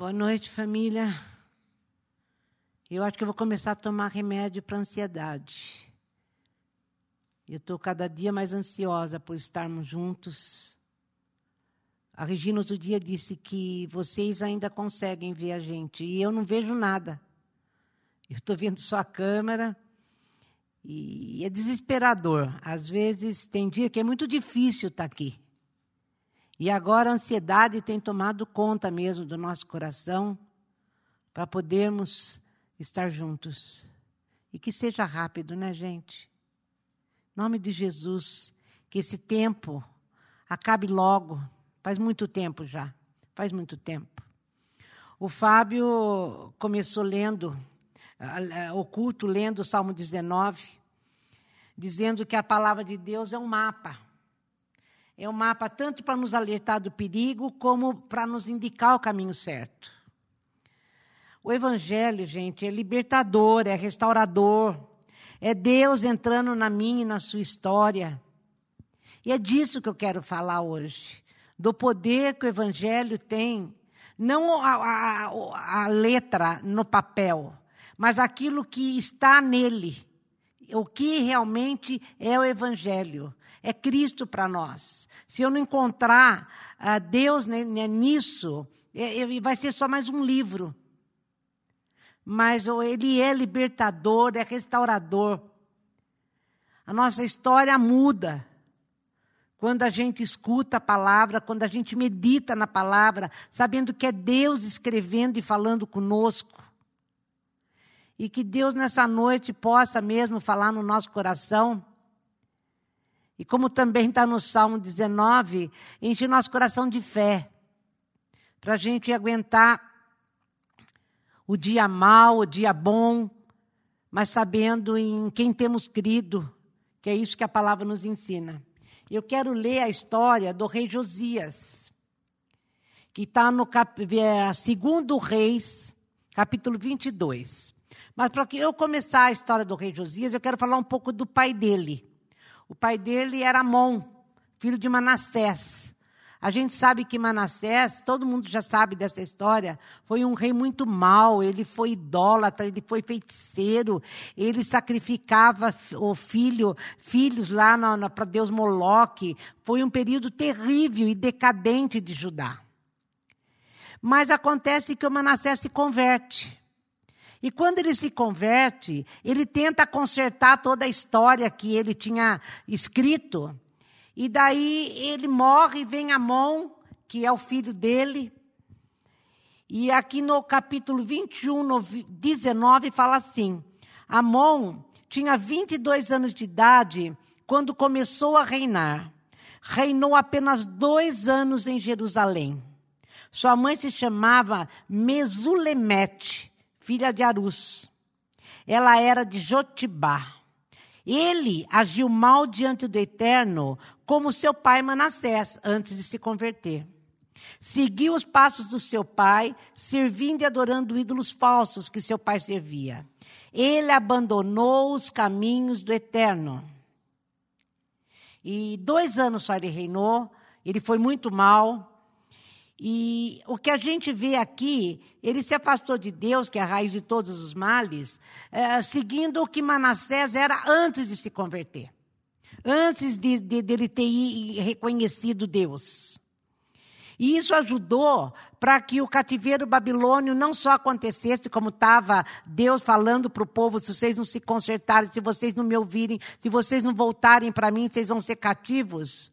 Boa noite, família. Eu acho que eu vou começar a tomar remédio para ansiedade. Eu estou cada dia mais ansiosa por estarmos juntos. A Regina outro dia disse que vocês ainda conseguem ver a gente, e eu não vejo nada. Eu estou vendo só a câmera, e é desesperador. Às vezes, tem dia que é muito difícil estar aqui. E agora a ansiedade tem tomado conta mesmo do nosso coração para podermos estar juntos. E que seja rápido, né, gente? Em nome de Jesus, que esse tempo acabe logo. Faz muito tempo já, faz muito tempo. O Fábio começou lendo, o culto lendo o Salmo 19, dizendo que a palavra de Deus é um mapa. É um mapa tanto para nos alertar do perigo, como para nos indicar o caminho certo. O Evangelho, gente, é libertador, é restaurador, é Deus entrando na minha e na sua história. E é disso que eu quero falar hoje, do poder que o Evangelho tem, não a letra no papel, mas aquilo que está nele, o que realmente é o Evangelho. É Cristo para nós. Se eu não encontrar Deus nisso, vai ser só mais um livro. Mas ele é libertador, é restaurador. A nossa história muda. Quando a gente escuta a palavra, quando a gente medita na palavra, sabendo que é Deus escrevendo e falando conosco. E que Deus, nessa noite, possa mesmo falar no nosso coração. E como também está no Salmo 19, enche nosso coração de fé, para a gente aguentar o dia mau, o dia bom, mas sabendo em quem temos crido, que é isso que a palavra nos ensina. Eu quero ler a história do rei Josias, que está no Segundo Reis, capítulo 22. Mas para que eu começar a história do rei Josias, eu quero falar um pouco do pai dele. O pai dele era Amon, filho de Manassés. A gente sabe que Manassés, todo mundo já sabe dessa história, foi um rei muito mau, ele foi idólatra, ele foi feiticeiro, ele sacrificava filhos lá para Deus Moloque. Foi um período terrível e decadente de Judá. Mas acontece que o Manassés se converte. E quando ele se converte, ele tenta consertar toda a história que ele tinha escrito. E daí ele morre e vem Amon, que é o filho dele. E aqui no capítulo 21, 19, fala assim: Amon tinha 22 anos de idade quando começou a reinar. Reinou apenas 2 anos em Jerusalém. Sua mãe se chamava Mesulemete, filha de Arus. Ela era de Jotibá. Ele agiu mal diante do Eterno, como seu pai Manassés, antes de se converter. Seguiu os passos do seu pai, servindo e adorando ídolos falsos que seu pai servia. Ele abandonou os caminhos do Eterno. E 2 anos só ele reinou, ele foi muito mal. E o que a gente vê aqui, ele se afastou de Deus, que é a raiz de todos os males, seguindo o que Manassés era antes de se converter, antes dele ter reconhecido Deus. E isso ajudou para que o cativeiro babilônio não só acontecesse, como estava Deus falando para o povo: se vocês não se consertarem, se vocês não me ouvirem, se vocês não voltarem para mim, vocês vão ser cativos.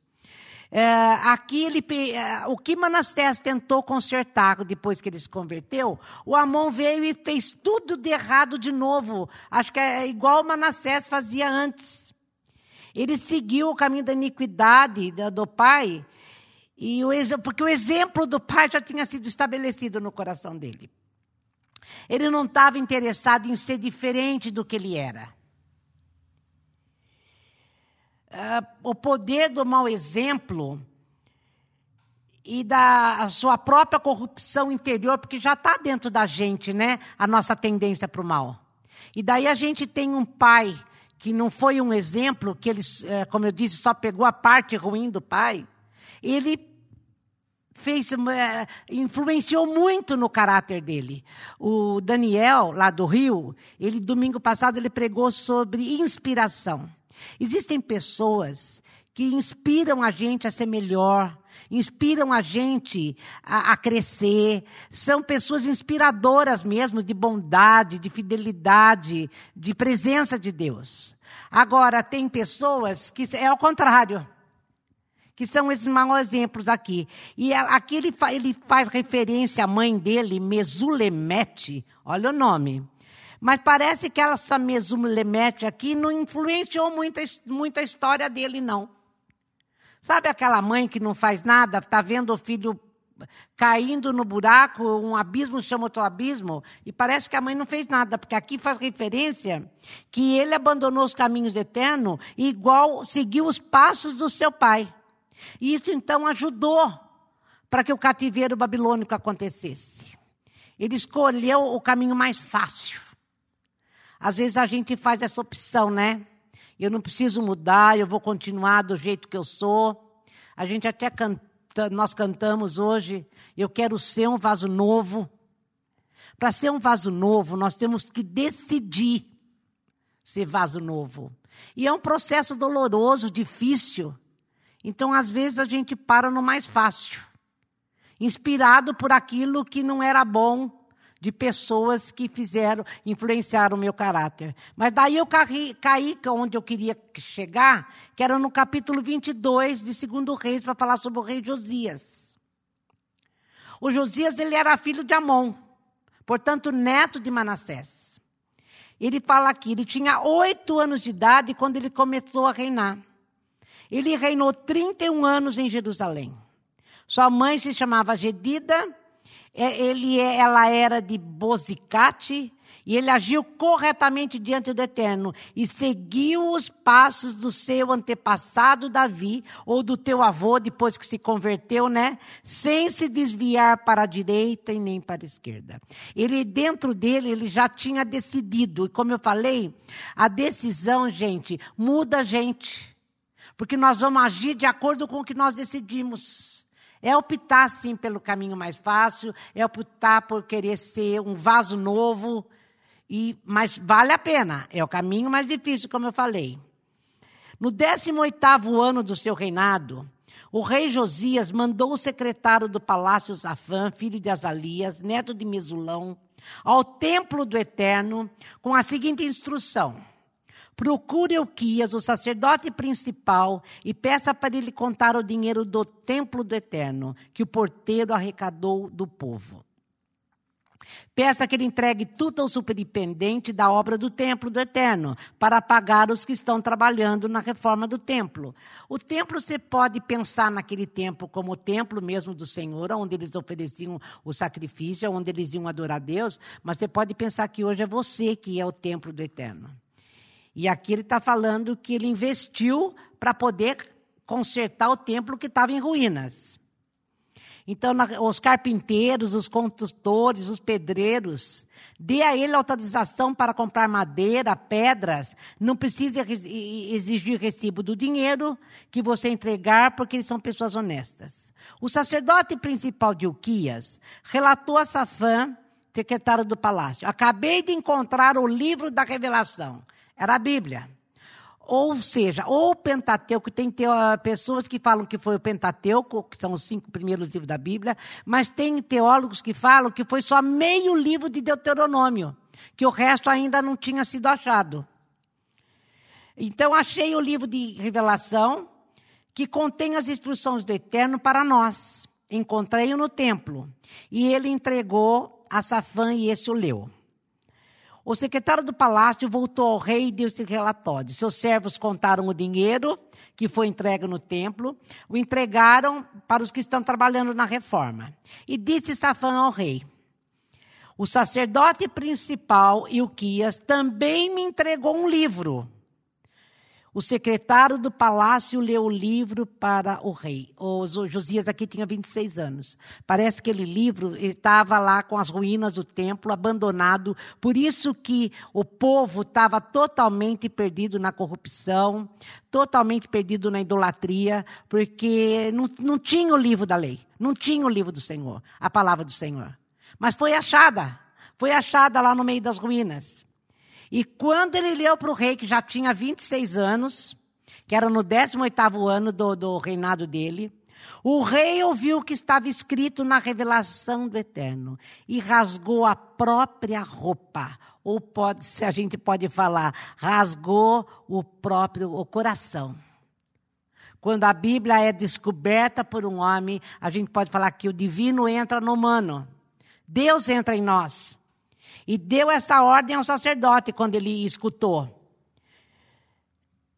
O que Manassés tentou consertar depois que ele se converteu, o Amon veio e fez tudo de errado de novo. Acho que é igual Manassés fazia antes. Ele seguiu o caminho da iniquidade do pai, porque o exemplo do pai já tinha sido estabelecido no coração dele. Ele não estava interessado em ser diferente do que ele era. O poder do mau exemplo e da sua própria corrupção interior, porque já está dentro da gente, né? A nossa tendência para o mal. E daí a gente tem um pai que não foi um exemplo, que ele, como eu disse, só pegou a parte ruim do pai. Ele fez, influenciou muito no caráter dele. O Daniel, lá do Rio, ele, domingo passado, ele pregou sobre inspiração. Existem pessoas que inspiram a gente a ser melhor, inspiram a gente a crescer, são pessoas inspiradoras mesmo, de bondade, de fidelidade, de presença de Deus. Agora, tem pessoas que é ao contrário, que são esses maus exemplos aqui. E aqui ele faz referência à mãe dele, Mesulemete, olha o nome. Mas parece que essa Mesulemete aqui não influenciou muito a história dele, não. Sabe aquela mãe que não faz nada, está vendo o filho caindo no buraco, um abismo chama outro abismo, e parece que a mãe não fez nada, porque aqui faz referência que ele abandonou os caminhos eternos, igual seguiu os passos do seu pai. E isso, então, ajudou para que o cativeiro babilônico acontecesse. Ele escolheu o caminho mais fácil. Às vezes a gente faz essa opção, né? Eu não preciso mudar, eu vou continuar do jeito que eu sou. A gente até nós cantamos hoje, eu quero ser um vaso novo. Para ser um vaso novo, nós temos que decidir ser vaso novo. E é um processo doloroso, difícil. Então, às vezes, a gente para no mais fácil. Inspirado por aquilo que não era bom, de pessoas que influenciaram o meu caráter. Mas daí eu caí onde eu queria chegar, que era no capítulo 22 de Segundo Reis, para falar sobre o rei Josias. O Josias, ele era filho de Amon, portanto, neto de Manassés. Ele fala aqui, ele tinha 8 anos de idade quando ele começou a reinar. Ele reinou 31 anos em Jerusalém. Sua mãe se chamava Gedida, ela era de Bozicati, e ele agiu corretamente diante do Eterno e seguiu os passos do seu antepassado Davi, ou do teu avô, depois que se converteu, né? Sem se desviar para a direita e nem para a esquerda. Ele, dentro dele, ele já tinha decidido. E como eu falei, a decisão, gente, muda a gente. Porque nós vamos agir de acordo com o que nós decidimos. É optar, sim, pelo caminho mais fácil, é optar por querer ser um vaso novo, mas vale a pena, é o caminho mais difícil, como eu falei. No 18º ano do seu reinado, o rei Josias mandou o secretário do palácio Safã, filho de Azalias, neto de Misulão, ao templo do Eterno, com a seguinte instrução: procure Hilquias, o sacerdote principal, e peça para ele contar o dinheiro do templo do Eterno, que o porteiro arrecadou do povo. Peça que ele entregue tudo ao superintendente da obra do templo do Eterno, para pagar os que estão trabalhando na reforma do templo. O templo, você pode pensar naquele tempo como o templo mesmo do Senhor, onde eles ofereciam o sacrifício, onde eles iam adorar a Deus, mas você pode pensar que hoje é você que é o templo do Eterno. E aqui ele está falando que ele investiu para poder consertar o templo que estava em ruínas. Então, os carpinteiros, os construtores, os pedreiros, dê a ele autorização para comprar madeira, pedras. Não precisa exigir recibo do dinheiro que você entregar, porque eles são pessoas honestas. O sacerdote principal de Hilquias relatou a Safã, secretário do palácio: acabei de encontrar o livro da revelação. Era a Bíblia. Ou seja, ou o Pentateuco, tem pessoas que falam que foi o Pentateuco, que são os 5 primeiros livros da Bíblia, mas tem teólogos que falam que foi só meio livro de Deuteronômio, que o resto ainda não tinha sido achado. Então, achei o livro de Revelação, que contém as instruções do Eterno para nós. Encontrei-o no templo. E ele entregou a Safã e esse o leu. O secretário do palácio voltou ao rei e deu esse relatório. Seus servos contaram o dinheiro que foi entregue no templo, o entregaram para os que estão trabalhando na reforma. E disse Safã ao rei: o sacerdote principal, Hilquias, também me entregou um livro. O secretário do palácio leu o livro para o rei. O Josias aqui tinha 26 anos. Parece que aquele livro estava lá com as ruínas do templo, abandonado. Por isso que o povo estava totalmente perdido na corrupção, totalmente perdido na idolatria, porque não tinha o livro da lei, não tinha o livro do Senhor, a palavra do Senhor. Mas foi achada lá no meio das ruínas. E quando ele leu para o rei, que já tinha 26 anos, que era no 18º ano do reinado dele, o rei ouviu o que estava escrito na revelação do Eterno e rasgou a própria roupa, ou se a gente pode falar, rasgou o coração. Quando a Bíblia é descoberta por um homem, a gente pode falar que o divino entra no humano. Deus entra em nós. E deu essa ordem ao sacerdote quando ele escutou.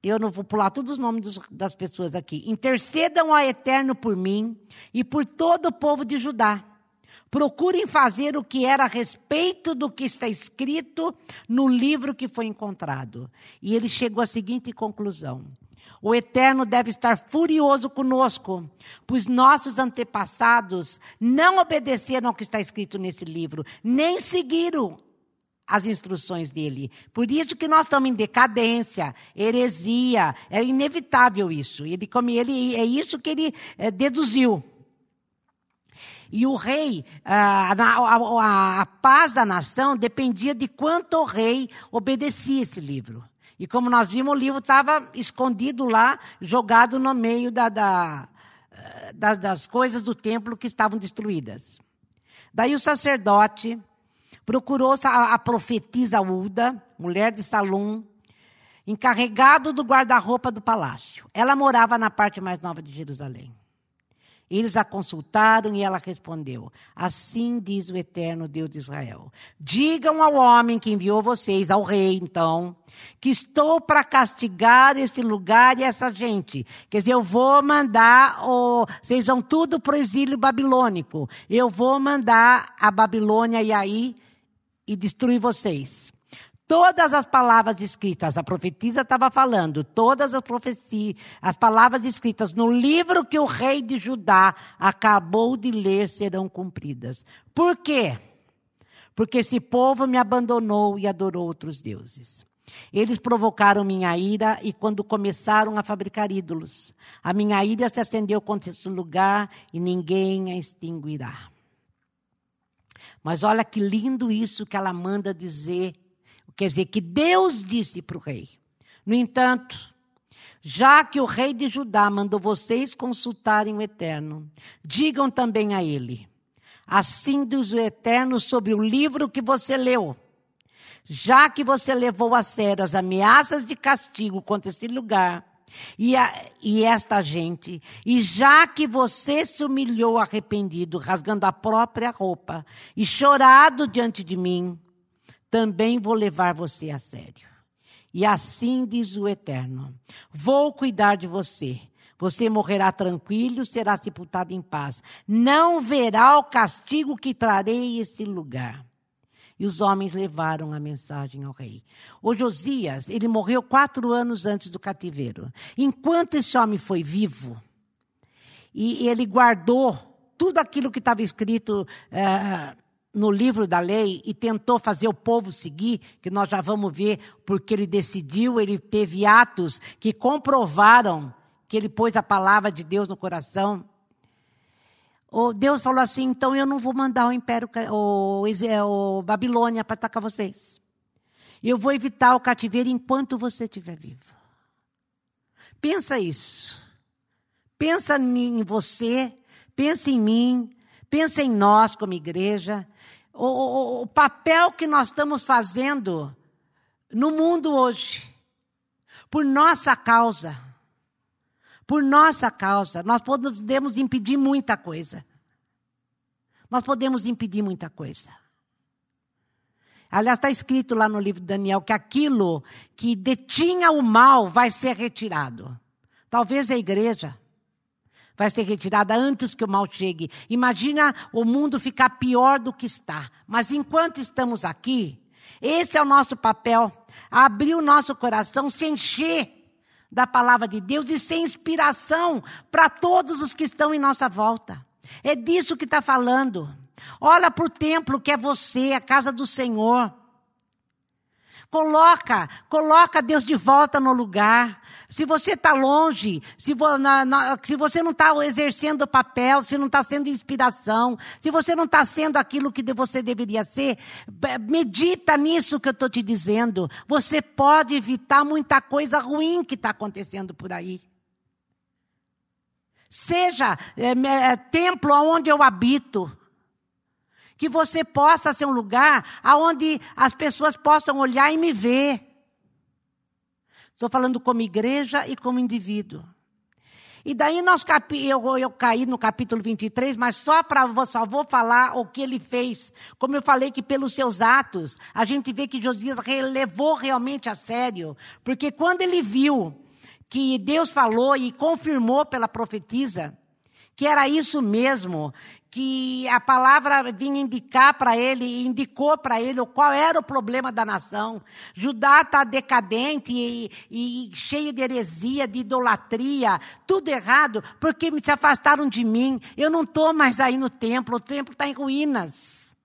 Eu não vou pular todos os nomes das pessoas aqui. Intercedam ao Eterno por mim e por todo o povo de Judá. Procurem fazer o que era a respeito do que está escrito no livro que foi encontrado. E ele chegou à seguinte conclusão. O Eterno deve estar furioso conosco, pois nossos antepassados não obedeceram ao que está escrito nesse livro, nem seguiram as instruções dele. Por isso que nós estamos em decadência, heresia, é inevitável isso. É isso que ele deduziu. E o rei, a paz da nação dependia de quanto o rei obedecia esse livro. E como nós vimos, o livro estava escondido lá, jogado no meio das coisas do templo que estavam destruídas. Daí o sacerdote procurou a profetisa Uda, mulher de Salum, encarregado do guarda-roupa do palácio. Ela morava na parte mais nova de Jerusalém. Eles a consultaram e ela respondeu: assim diz o Eterno Deus de Israel. Digam ao homem que enviou vocês, ao rei, então, que estou para castigar esse lugar e essa gente. Quer dizer, eu vou mandar, vocês vão tudo para o exílio babilônico. Eu vou mandar a Babilônia e destruir vocês. Todas as palavras escritas, a profetisa estava falando, todas as profecias, as palavras escritas no livro que o rei de Judá acabou de ler serão cumpridas. Por quê? Porque esse povo me abandonou e adorou outros deuses. Eles provocaram minha ira e quando começaram a fabricar ídolos, a minha ira se acendeu contra esse lugar e ninguém a extinguirá. Mas olha que lindo isso que ela manda dizer. Quer dizer, que Deus disse para o rei. No entanto, já que o rei de Judá mandou vocês consultarem o Eterno, digam também a ele, assim diz o Eterno sobre o livro que você leu. Já que você levou a sério as ameaças de castigo contra esse lugar e esta gente, e já que você se humilhou arrependido, rasgando a própria roupa e chorado diante de mim, também vou levar você a sério. E assim diz o Eterno, vou cuidar de você. Você morrerá tranquilo, será sepultado em paz. Não verá o castigo que trarei a esse lugar. E os homens levaram a mensagem ao rei. O Josias, ele morreu 4 anos antes do cativeiro. Enquanto esse homem foi vivo, e ele guardou tudo aquilo que estava escrito no livro da lei e tentou fazer o povo seguir, que nós já vamos ver, porque ele decidiu, ele teve atos que comprovaram que ele pôs a palavra de Deus no coração. Deus falou assim, então eu não vou mandar o império, o Babilônia para atacar vocês. Eu vou evitar o cativeiro enquanto você estiver vivo. Pensa isso. Pensa em você, pensa em mim, pensa em nós como igreja. O papel que nós estamos fazendo no mundo hoje, por nossa causa. Por nossa causa. Nós podemos impedir muita coisa. Nós podemos impedir muita coisa. Aliás, está escrito lá no livro de Daniel que aquilo que detinha o mal vai ser retirado. Talvez a igreja vai ser retirada antes que o mal chegue. Imagina o mundo ficar pior do que está. Mas enquanto estamos aqui, esse é o nosso papel. Abrir o nosso coração, se encher da palavra de Deus e ser inspiração para todos os que estão em nossa volta. É disso que está falando. Olha para o templo que é você, a casa do Senhor. Coloca Deus de volta no lugar. Se você está longe, se você não está exercendo o papel, se não está sendo inspiração, se você não está sendo aquilo que você deveria ser, medita nisso que eu estou te dizendo. Você pode evitar muita coisa ruim que está acontecendo por aí. Seja templo onde eu habito. Que você possa ser um lugar onde as pessoas possam olhar e me ver. Estou falando como igreja e como indivíduo. E daí eu caí no capítulo 23, mas só vou falar o que ele fez. Como eu falei que pelos seus atos, a gente vê que Josias levou realmente a sério. Porque quando ele viu que Deus falou e confirmou pela profetisa, que era isso mesmo, que a palavra vinha indicar para ele, e indicou para ele qual era o problema da nação. Judá está decadente e cheio de heresia, de idolatria, tudo errado, porque se afastaram de mim. Eu não estou mais aí no templo, o templo está em ruínas.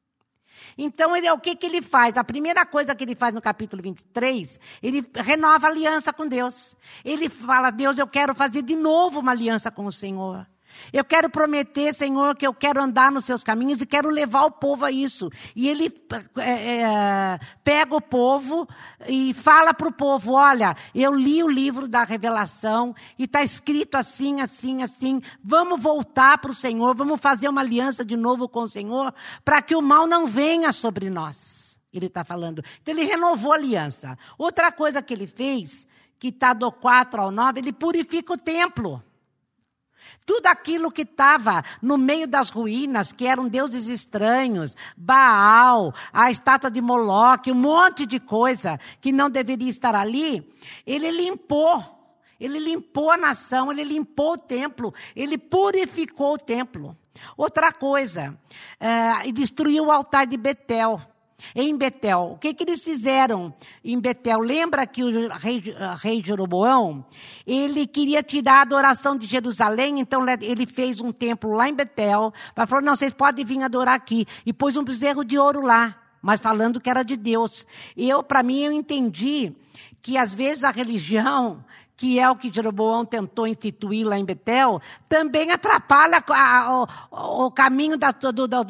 Então, o que ele faz? A primeira coisa que ele faz no capítulo 23, ele renova a aliança com Deus. Ele fala, Deus, eu quero fazer de novo uma aliança com o Senhor. Eu quero prometer, Senhor, que eu quero andar nos seus caminhos e quero levar o povo a isso. E ele pega o povo e fala para o povo, olha, eu li o livro da revelação e está escrito assim, assim, assim. Vamos voltar para o Senhor, vamos fazer uma aliança de novo com o Senhor para que o mal não venha sobre nós. Ele está falando. Então, ele renovou a aliança. Outra coisa que ele fez, que está do 4 ao 9, ele purifica o templo. Tudo aquilo que estava no meio das ruínas, que eram deuses estranhos, Baal, a estátua de Moloque, um monte de coisa que não deveria estar ali, ele limpou a nação, ele limpou o templo, ele purificou o templo. Outra coisa, destruiu o altar de Betel. Em Betel, o que eles fizeram em Betel? Lembra que o rei Jeroboão, ele queria tirar a adoração de Jerusalém, então ele fez um templo lá em Betel, mas falou, não, vocês podem vir adorar aqui, e pôs um bezerro de ouro lá, mas falando que era de Deus. Para mim, eu entendi que às vezes a religião, que é o que Jeroboão tentou instituir lá em Betel, também atrapalha o caminho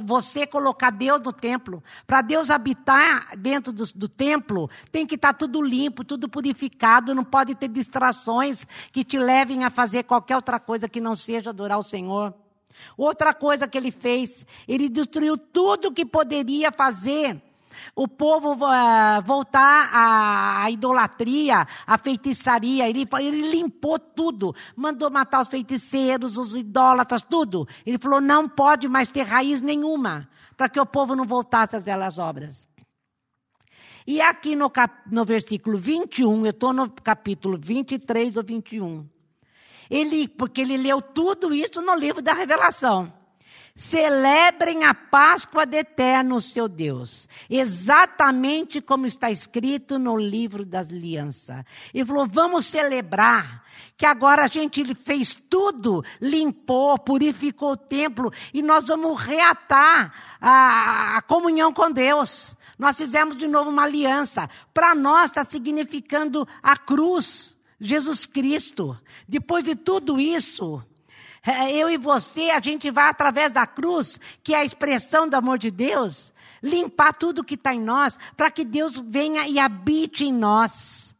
você colocar Deus no templo. Para Deus habitar dentro do templo, tem que estar tudo limpo, tudo purificado, não pode ter distrações que te levem a fazer qualquer outra coisa que não seja adorar o Senhor. Outra coisa que ele fez, ele destruiu tudo que poderia fazer o povo voltar à idolatria, à feitiçaria. Ele limpou tudo, mandou matar os feiticeiros, os idólatras, tudo. Ele falou, não pode mais ter raiz nenhuma, para que o povo não voltasse às belas obras. E aqui no versículo 21, eu estou no capítulo 23 ou 21. Porque ele leu tudo isso no livro da Revelação. Celebrem a Páscoa do Eterno, seu Deus, exatamente como está escrito no livro da aliança. Ele falou, vamos celebrar, que agora a gente fez tudo, limpou, purificou o templo, e nós vamos reatar a comunhão com Deus. Nós fizemos de novo uma aliança. Para nós está significando a cruz, Jesus Cristo. Depois de tudo isso, eu e você, a gente vai através da cruz, que é a expressão do amor de Deus, limpar tudo que está em nós, para que Deus venha e habite em nós,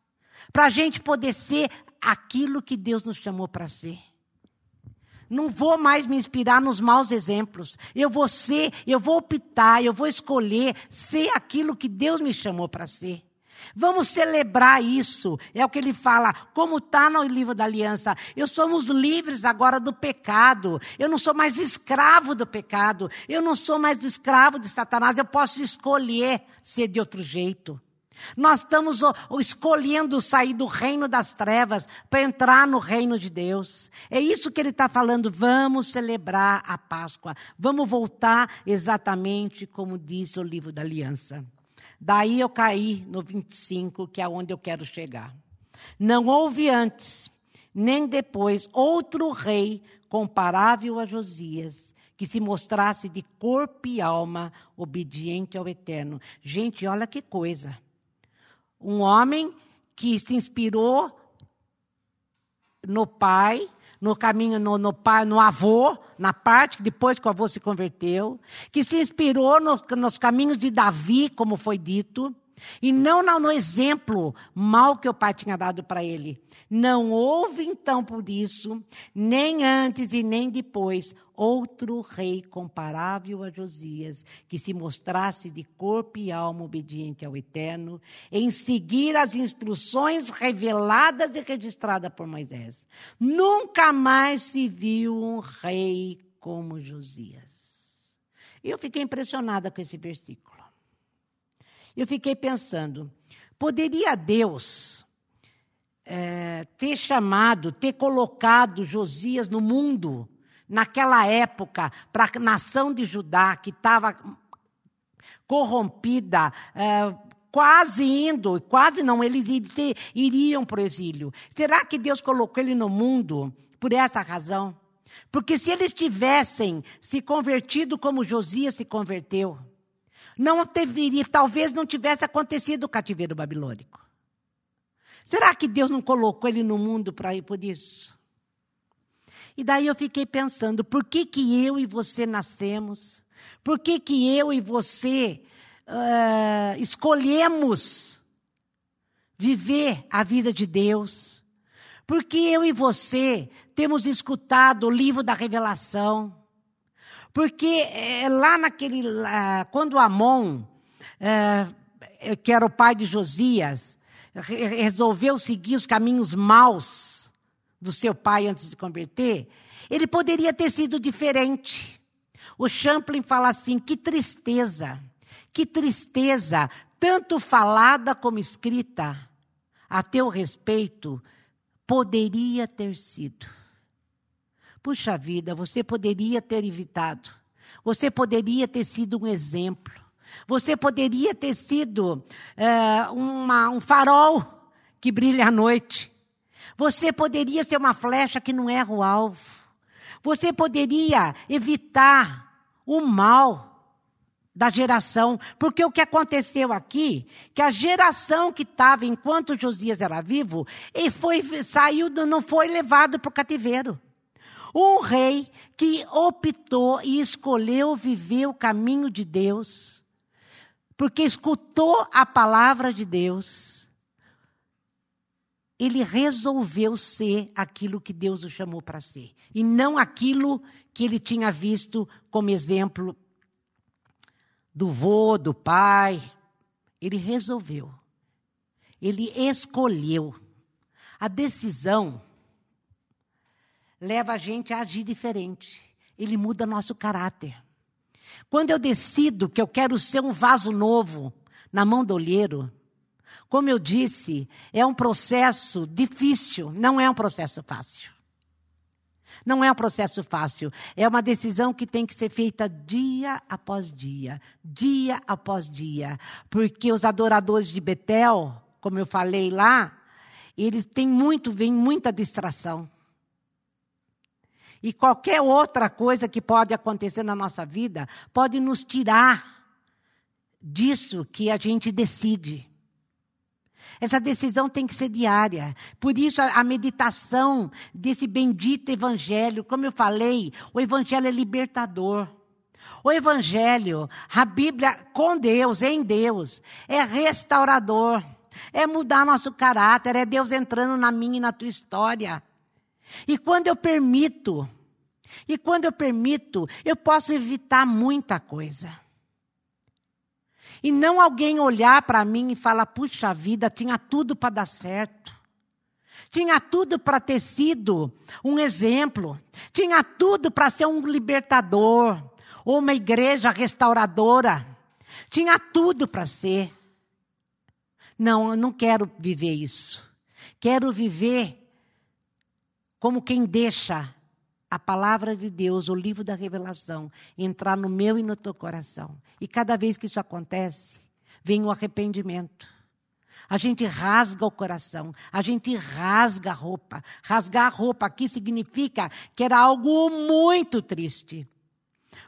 para a gente poder ser aquilo que Deus nos chamou para ser. Não vou mais me inspirar nos maus exemplos. Eu vou optar, eu vou escolher ser aquilo que Deus me chamou para ser. Vamos celebrar isso, é o que ele fala, como está no livro da aliança. Eu somos livres agora do pecado, eu não sou mais escravo do pecado, eu não sou mais escravo de Satanás, eu posso escolher ser de outro jeito. Nós estamos escolhendo sair do reino das trevas para entrar no reino de Deus. É isso que ele está falando, vamos celebrar a Páscoa, vamos voltar exatamente como disse o livro da aliança. Daí eu caí no 25, que é onde eu quero chegar. Não houve antes, nem depois, outro rei comparável a Josias, que se mostrasse de corpo e alma obediente ao Eterno. Gente, olha que coisa. Um homem que se inspirou no pai, no caminho, no pai, no avô, na parte que depois que o avô se converteu, que se inspirou nos caminhos de Davi, como foi dito, e não no exemplo mau que o pai tinha dado para ele. Não houve, então, por isso, nem antes e nem depois, outro rei comparável a Josias, que se mostrasse de corpo e alma obediente ao Eterno, em seguir as instruções reveladas e registradas por Moisés. Nunca mais se viu um rei como Josias. Eu fiquei impressionada com esse versículo. Eu fiquei pensando, poderia Deus ter chamado, ter colocado Josias no mundo, naquela época, para a nação de Judá, que estava corrompida, eles iriam para o exílio. Será que Deus colocou ele no mundo por essa razão? Porque se eles tivessem se convertido como Josias se converteu, talvez não tivesse acontecido o cativeiro babilônico. Será que Deus não colocou ele no mundo para ir por isso? E daí eu fiquei pensando, por que que eu e você nascemos? Por que que eu e você escolhemos viver a vida de Deus? Por que eu e você temos escutado o livro da revelação? Porque lá naquele... quando Amon, que era o pai de Josias, resolveu seguir os caminhos maus do seu pai antes de se converter, ele poderia ter sido diferente. O Champlin fala assim, que tristeza, tanto falada como escrita, a teu respeito, poderia ter sido. Puxa vida, você poderia ter evitado. Você poderia ter sido um exemplo. Você poderia ter sido um farol que brilha à noite. Você poderia ser uma flecha que não erra o alvo. Você poderia evitar o mal da geração. Porque o que aconteceu aqui, que a geração que estava enquanto Josias era vivo, não foi levado para o cativeiro. Um rei que optou e escolheu viver o caminho de Deus, porque escutou a palavra de Deus, ele resolveu ser aquilo que Deus o chamou para ser, e não aquilo que ele tinha visto como exemplo do vô, do pai. Ele resolveu, ele escolheu. A decisão leva a gente a agir diferente. Ele muda nosso caráter. Quando eu decido que eu quero ser um vaso novo na mão do olheiro, como eu disse, é um processo difícil, não é um processo fácil. Não é um processo fácil. É uma decisão que tem que ser feita dia após dia. Porque os adoradores de Betel, como eu falei lá, eles vem muita distração. E qualquer outra coisa que pode acontecer na nossa vida pode nos tirar disso que a gente decide. Essa decisão tem que ser diária. Por isso, a meditação desse bendito evangelho, como eu falei, o evangelho é libertador. O evangelho, a Bíblia com Deus, em Deus, é restaurador. É mudar nosso caráter, é Deus entrando na minha e na tua história. E quando eu permito, eu posso evitar muita coisa. E não alguém olhar para mim e falar, puxa vida, tinha tudo para dar certo. Tinha tudo para ter sido um exemplo. Tinha tudo para ser um libertador, ou uma igreja restauradora. Tinha tudo para ser. Não, eu não quero viver isso. Quero viver como quem deixa a palavra de Deus, o livro da revelação, entrar no meu e no teu coração. E cada vez que isso acontece, vem o arrependimento. A gente rasga o coração, a gente rasga a roupa. Rasgar a roupa aqui significa que era algo muito triste,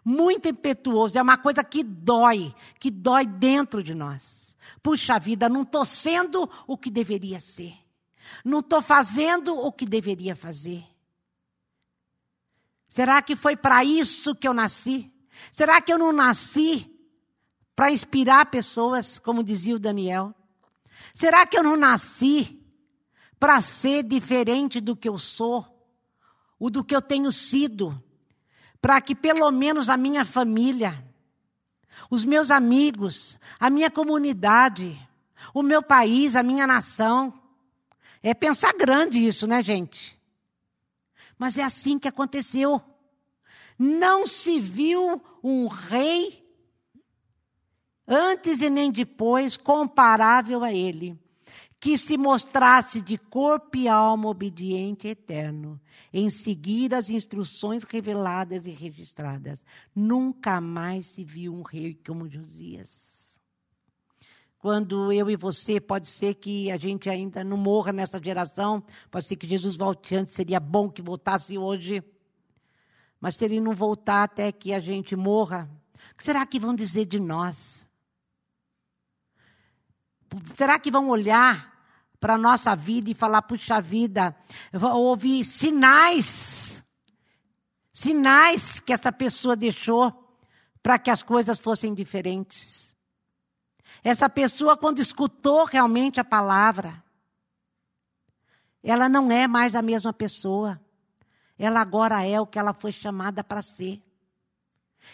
muito impetuoso. É uma coisa que dói dentro de nós. Puxa vida, não estou sendo o que deveria ser. Não estou fazendo o que deveria fazer. Será que foi para isso que eu nasci? Será que eu não nasci para inspirar pessoas, como dizia o Daniel? Será que eu não nasci para ser diferente do que eu sou? Ou do que eu tenho sido? Para que pelo menos a minha família, os meus amigos, a minha comunidade, o meu país, a minha nação. É pensar grande isso, né, gente? Mas é assim que aconteceu. Não se viu um rei antes e nem depois comparável a ele, que se mostrasse de corpo e alma obediente e eterno, em seguir as instruções reveladas e registradas. Nunca mais se viu um rei como Josias. Quando eu e você, pode ser que a gente ainda não morra nessa geração, pode ser que Jesus volte antes, seria bom que voltasse hoje. Mas se ele não voltar até que a gente morra, o que será que vão dizer de nós? Será que vão olhar para a nossa vida e falar, puxa vida, houve sinais que essa pessoa deixou para que as coisas fossem diferentes. Essa pessoa, quando escutou realmente a palavra, ela não é mais a mesma pessoa. Ela agora é o que ela foi chamada para ser.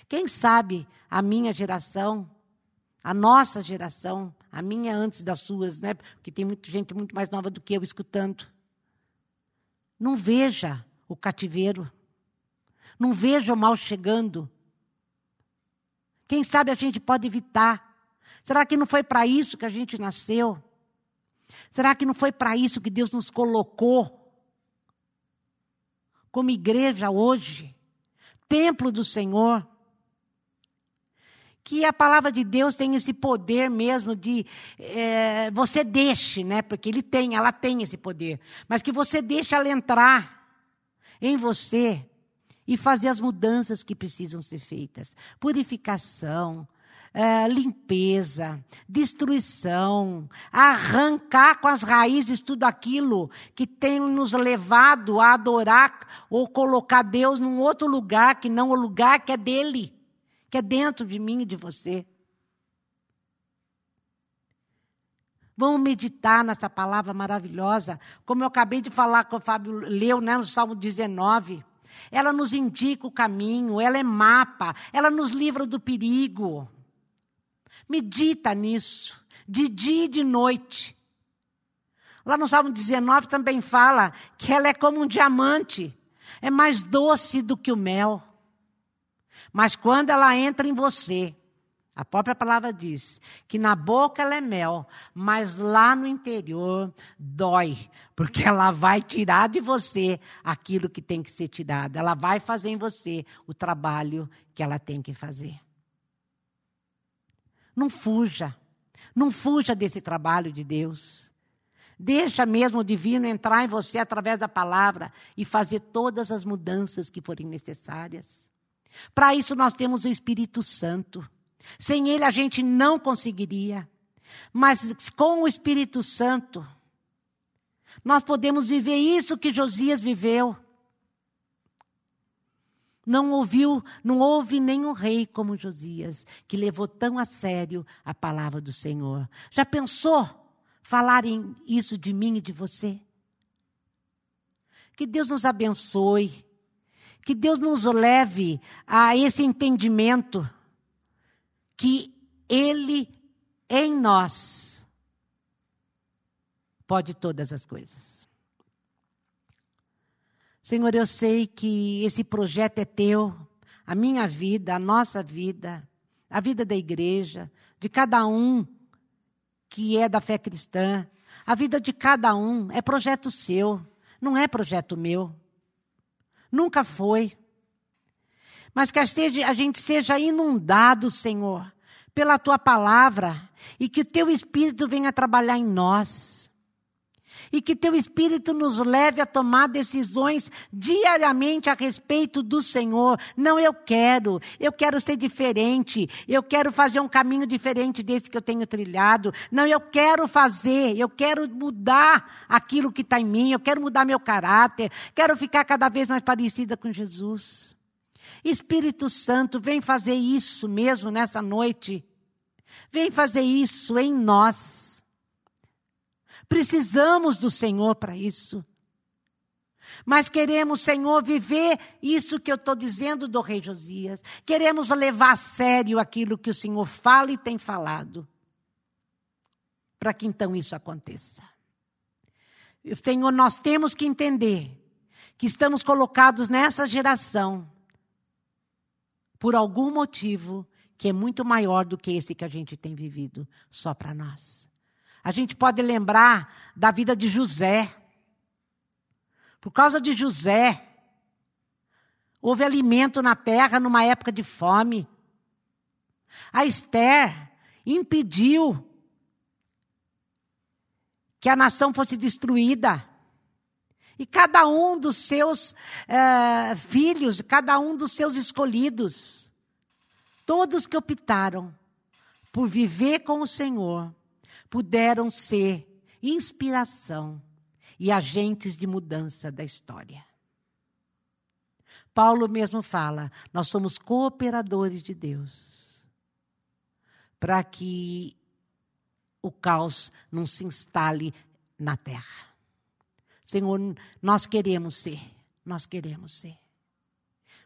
Quem sabe a minha geração, a nossa geração, a minha antes das suas, né? Porque tem muita gente muito mais nova do que eu escutando. Não veja o cativeiro. Não veja o mal chegando. Quem sabe a gente pode evitar. Será que não foi para isso que a gente nasceu? Será que não foi para isso que Deus nos colocou? Como igreja hoje, templo do Senhor, que a palavra de Deus tem esse poder mesmo de... você deixe, né? Porque ele tem, ela tem esse poder. Mas que você deixe ela entrar em você e fazer as mudanças que precisam ser feitas. Purificação, limpeza, destruição, arrancar com as raízes tudo aquilo que tem nos levado a adorar ou colocar Deus num outro lugar que não o lugar que é dele, que é dentro de mim e de você. Vamos meditar nessa palavra maravilhosa. Como eu acabei de falar, que o Fábio leu, né, no Salmo 19. Ela nos indica o caminho, ela é mapa, ela nos livra do perigo. Medita nisso, de dia e de noite. Lá no Salmo 19 também fala que ela é como um diamante. É mais doce do que o mel. Mas quando ela entra em você, a própria palavra diz que na boca ela é mel, mas lá no interior dói, porque ela vai tirar de você aquilo que tem que ser tirado. Ela vai fazer em você o trabalho que ela tem que fazer. Não fuja desse trabalho de Deus. Deixa mesmo o divino entrar em você através da palavra e fazer todas as mudanças que forem necessárias. Para isso nós temos o Espírito Santo. Sem ele a gente não conseguiria. Mas com o Espírito Santo, nós podemos viver isso que Josias viveu. Não houve nenhum rei como Josias, que levou tão a sério a palavra do Senhor. Já pensou falarem isso de mim e de você? Que Deus nos abençoe. Que Deus nos leve a esse entendimento que Ele em nós pode todas as coisas. Senhor, eu sei que esse projeto é teu, a minha vida, a nossa vida, a vida da igreja, de cada um que é da fé cristã, a vida de cada um é projeto seu, não é projeto meu. Nunca foi. Mas que a gente seja inundado, Senhor, pela tua palavra e que teu Espírito venha trabalhar em nós. E que teu Espírito nos leve a tomar decisões diariamente a respeito do Senhor. Não, eu quero ser diferente, eu quero fazer um caminho diferente desse que eu tenho trilhado. Não, eu quero mudar aquilo que está em mim, eu quero mudar meu caráter, quero ficar cada vez mais parecida com Jesus. Espírito Santo, vem fazer isso mesmo nessa noite. Vem fazer isso em nós. Precisamos do Senhor para isso. Mas queremos, Senhor, viver isso que eu estou dizendo do rei Josias. Queremos levar a sério aquilo que o Senhor fala e tem falado. Para que então isso aconteça. Senhor, nós temos que entender que estamos colocados nessa geração por algum motivo que é muito maior do que esse que a gente tem vivido só para nós. A gente pode lembrar da vida de José. Por causa de José, houve alimento na terra numa época de fome. A Esther impediu que a nação fosse destruída. E cada um dos seus filhos, cada um dos seus escolhidos, todos que optaram por viver com o Senhor, puderam ser inspiração e agentes de mudança da história. Paulo mesmo fala, nós somos cooperadores de Deus, para que o caos não se instale na terra. Senhor, nós queremos ser, nós queremos ser.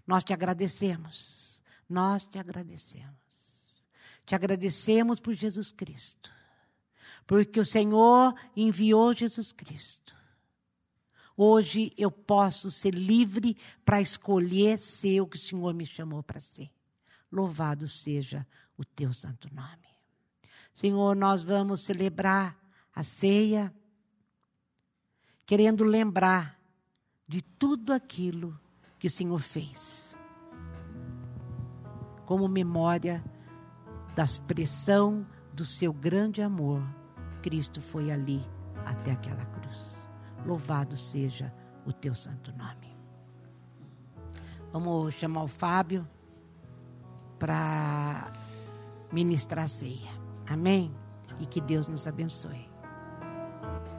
Nós te agradecemos, nós te agradecemos. Te agradecemos por Jesus Cristo. Porque o Senhor enviou Jesus Cristo. Hoje eu posso ser livre para escolher ser o que o Senhor me chamou para ser. Louvado seja o teu santo nome. Senhor, nós vamos celebrar a ceia, querendo lembrar de tudo aquilo que o Senhor fez. Como memória da expressão do seu grande amor, Cristo foi ali até aquela cruz. Louvado seja o teu santo nome. Vamos chamar o Fábio para ministrar a ceia. Amém? E que Deus nos abençoe.